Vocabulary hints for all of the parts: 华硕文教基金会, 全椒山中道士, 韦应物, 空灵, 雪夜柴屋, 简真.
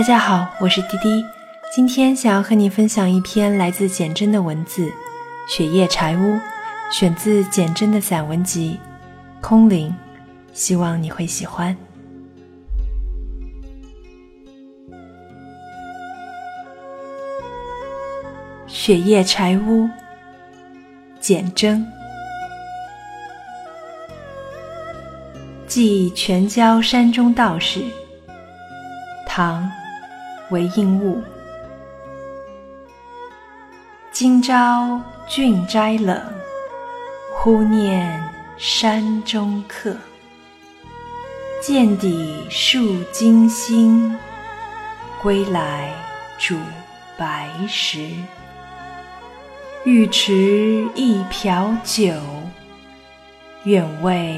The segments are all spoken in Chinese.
大家好，我是滴滴，今天想要和你分享一篇来自简真的文字《雪夜柴屋》，选自简真的散文集《空灵》，希望你会喜欢。雪夜柴屋，简真。记全椒山中道士，唐·韦应物。今朝郡斋冷，忽念山中客。涧底数金星，归来煮白石。浴池一瓢酒，愿为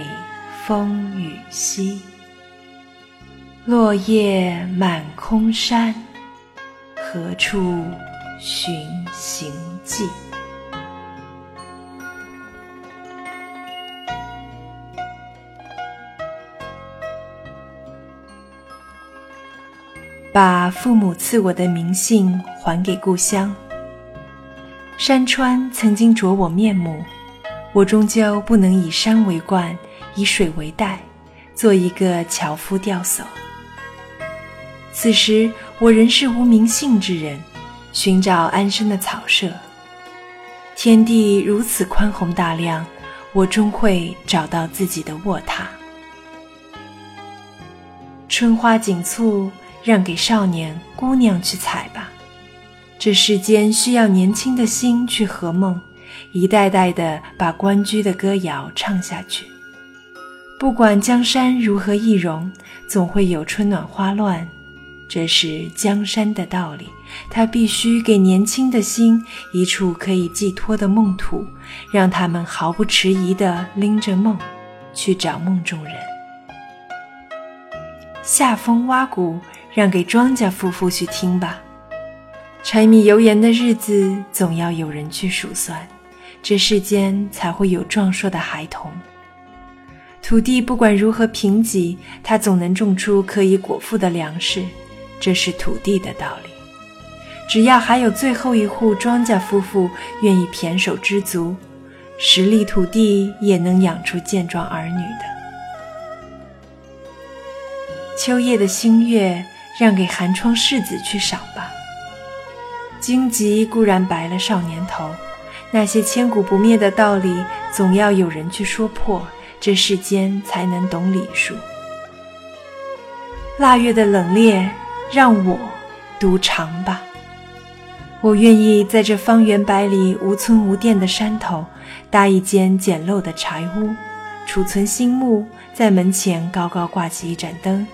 风雨息。落叶满空山，何处寻行迹？把父母赐我的名姓还给故乡。山川曾经着我面目，我终究不能以山为冠，以水为带，做一个樵夫钓叟。此时我仍是无名姓之人，寻找安身的草舍。天地如此宽宏大量，我终会找到自己的卧榻。春花锦簇，让给少年姑娘去采吧。这世间需要年轻的心去和梦，一代代地把关雎的歌谣唱下去。不管江山如何易容，总会有春暖花乱，这是江山的道理。它必须给年轻的心一处可以寄托的梦土，让他们毫不迟疑地拎着梦去找梦中人。下风蛙鼓，让给庄稼夫妇去听吧。柴米油盐的日子总要有人去数算，这世间才会有壮硕的孩童。土地不管如何贫瘠，它总能种出可以果腹的粮食，这是土地的道理。只要还有最后一户庄稼夫妇愿意胼手知足，十粒土地也能养出健壮儿女的。秋夜的星月，让给寒窗世子去赏吧。荆棘固然白了少年头，那些千古不灭的道理总要有人去说破，这世间才能懂礼数。腊月的冷冽，让我独尝吧。我愿意在这方圆百里无村无店的山头，搭一间简陋的柴屋，储存心木，在门前高高挂起一盏灯，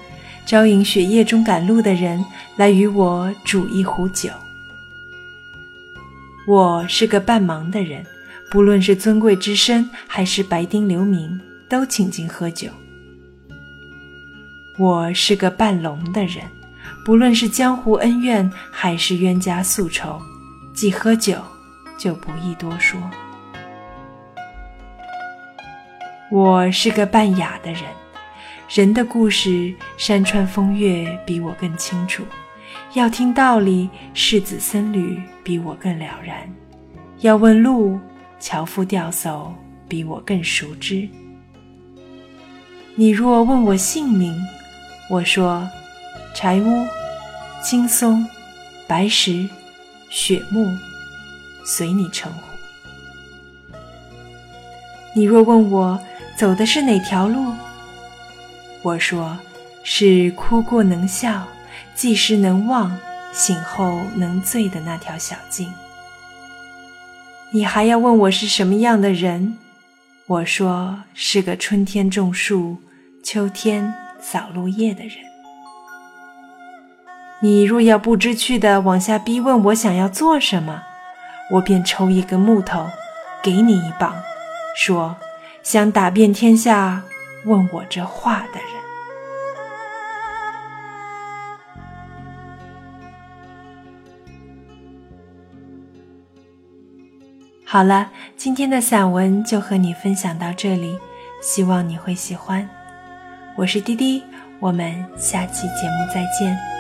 招引雪夜中赶路的人来与我煮一壶酒。我是个半盲的人，不论是尊贵之身还是白丁流民，都请进喝酒。我是个半聋的人，不论是江湖恩怨还是冤家宿仇，既喝酒就不易多说。我是个半哑的人，人的故事山川风月比我更清楚，要听道理，世子僧侣比我更了然；要问路，樵夫钓叟比我更熟知。你若问我姓名，我说：柴屋、青松、白石、雪木，随你称呼。你若问我走的是哪条路，我说：是哭过能笑，即时能忘，醒后能醉的那条小径。你还要问我是什么样的人，我说：是个春天种树，秋天扫落叶的人。你若要不知趣地往下逼问我想要做什么，我便抽一根木头给你一棒，说：想打遍天下问我这话的人。好了，今天的散文就和你分享到这里，希望你会喜欢。我是滴滴，我们下期节目再见。